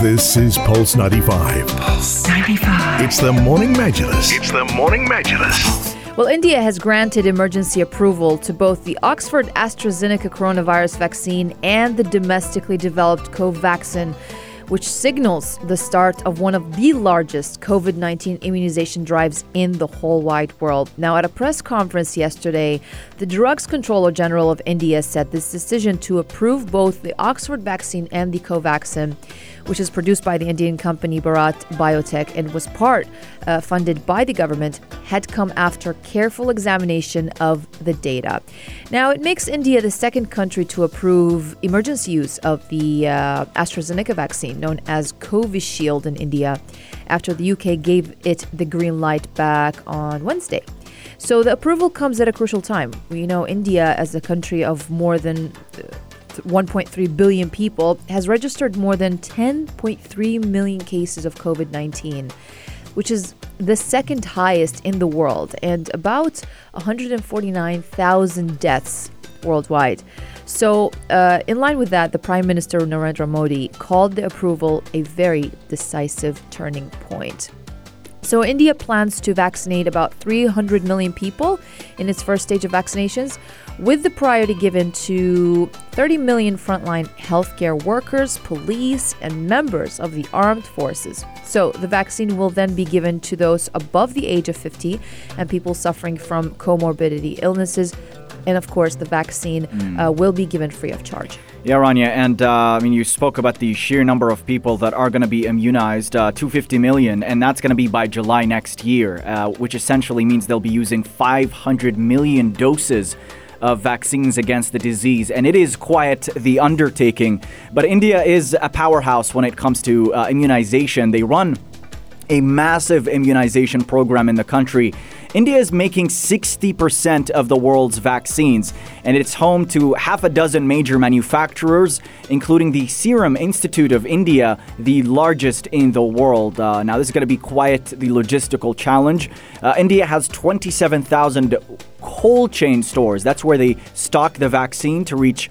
This is Pulse 95. Pulse 95. It's the Morning Majlis. It's the Morning Majlis. Well, India has granted emergency approval to both the Oxford AstraZeneca coronavirus vaccine and the domestically developed Covaxin, which signals the start of one of the largest COVID-19 immunization drives in the whole wide world. Now, at a press conference yesterday, the Drugs Controller General of India said this decision to approve both the Oxford vaccine and the Covaxin, which is produced by the Indian company Bharat Biotech and was funded by the government, had come after careful examination of the data. Now, it makes India the second country to approve emergency use of the AstraZeneca vaccine, known as Covishield in India, after the UK gave it the green light back on Wednesday. So the approval comes at a crucial time. We know India, as a country of more than 1.3 billion people, has registered more than 10.3 million cases of COVID-19, which is the second highest in the world, and about 149,000 deaths worldwide. So in line with that, the Prime Minister Narendra Modi called the approval a very decisive turning point. So India plans to vaccinate about 300 million people in its first stage of vaccinations, with the priority given to 30 million frontline healthcare workers, police, and members of the armed forces. So the vaccine will then be given to those above the age of 50 and people suffering from comorbidity illnesses. And of course, the vaccine will be given free of charge. Yeah, Rania, and you spoke about the sheer number of people that are going to be immunized, 250 million, and that's going to be by July next year, which essentially means they'll be using 500 million doses of vaccines against the disease. And it is quite the undertaking. But India is a powerhouse when it comes to immunization. They run a massive immunization program in the country. India is making 60% of the world's vaccines, and it's home to half a dozen major manufacturers, including the Serum Institute of India, the largest in the world. Now, this is going to be quite the logistical challenge. India has 27,000 cold chain stores. That's where they stock the vaccine to reach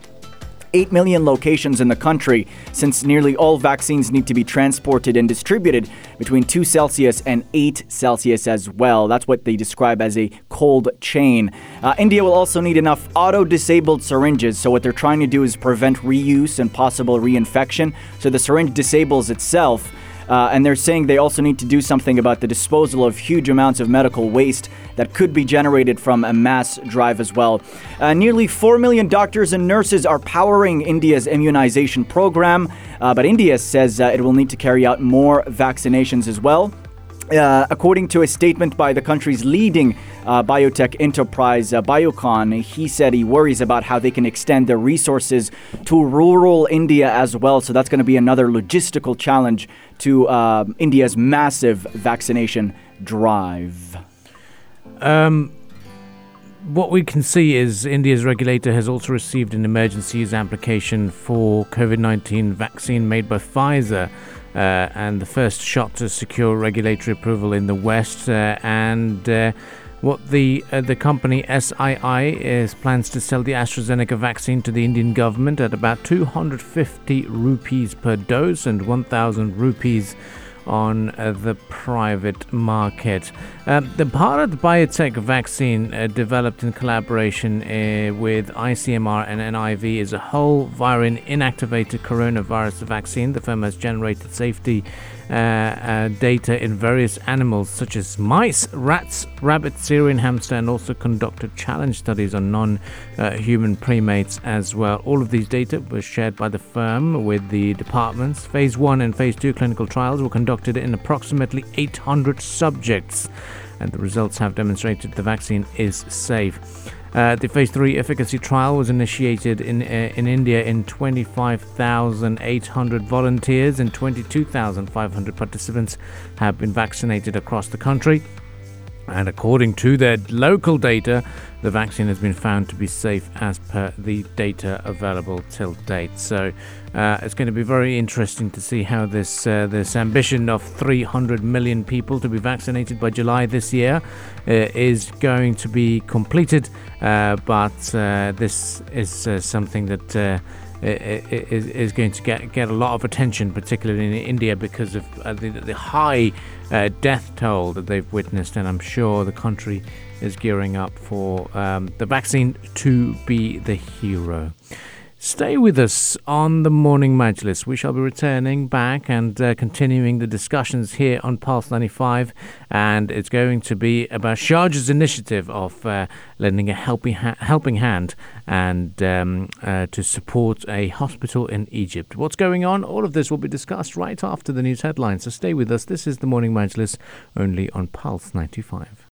8 million locations in the country, since nearly all vaccines need to be transported and distributed between 2 Celsius and 8 Celsius as well. That's what they describe as a cold chain. India will also need enough auto-disabled syringes. So what they're trying to do is prevent reuse and possible reinfection. So the syringe disables itself. And they're saying they also need to do something about the disposal of huge amounts of medical waste that could be generated from a mass drive as well. Nearly 4 million doctors and nurses are powering India's immunization program, but India says it will need to carry out more vaccinations as well. According to a statement by the country's leading biotech enterprise, Biocon, he said he worries about how they can extend their resources to rural India as well. So that's going to be another logistical challenge to India's massive vaccination drive. What we can see is India's regulator has also received an emergency use application for COVID-19 vaccine made by Pfizer. And the first shot to secure regulatory approval in the West. What the company SII plans to sell the AstraZeneca vaccine to the Indian government at about 250 rupees per dose and 1,000 rupees on the private market. The Bharat Biotech vaccine developed in collaboration with ICMR and NIV is a whole virin inactivated coronavirus vaccine. The firm has generated safety data in various animals such as mice, rats, rabbits, Syrian hamster, and also conducted challenge studies on non-human primates as well. All of these data were shared by the firm with the departments. Phase 1 and Phase 2 clinical trials were conducted in approximately 800 subjects, and the results have demonstrated the vaccine is safe. The Phase 3 efficacy trial was initiated in India in 25,800 volunteers, and 22,500 participants have been vaccinated across the country. And according to their local data, the vaccine has been found to be safe as per the data available till date. So it's going to be very interesting to see how this ambition of 300 million people to be vaccinated by July this year is going to be completed. But this is something that is going to get a lot of attention, particularly in India, because of the high death toll that they've witnessed, and I'm sure the country is gearing up for the vaccine to be the hero. Stay with us on the Morning Majlis. We shall be returning back and continuing the discussions here on Pulse 95, and it's going to be about Sharjah's initiative of lending a helping hand and to support a hospital in Egypt. What's going on? All of this will be discussed right after the news headlines. So stay with us. This is the Morning Majlis, only on Pulse 95.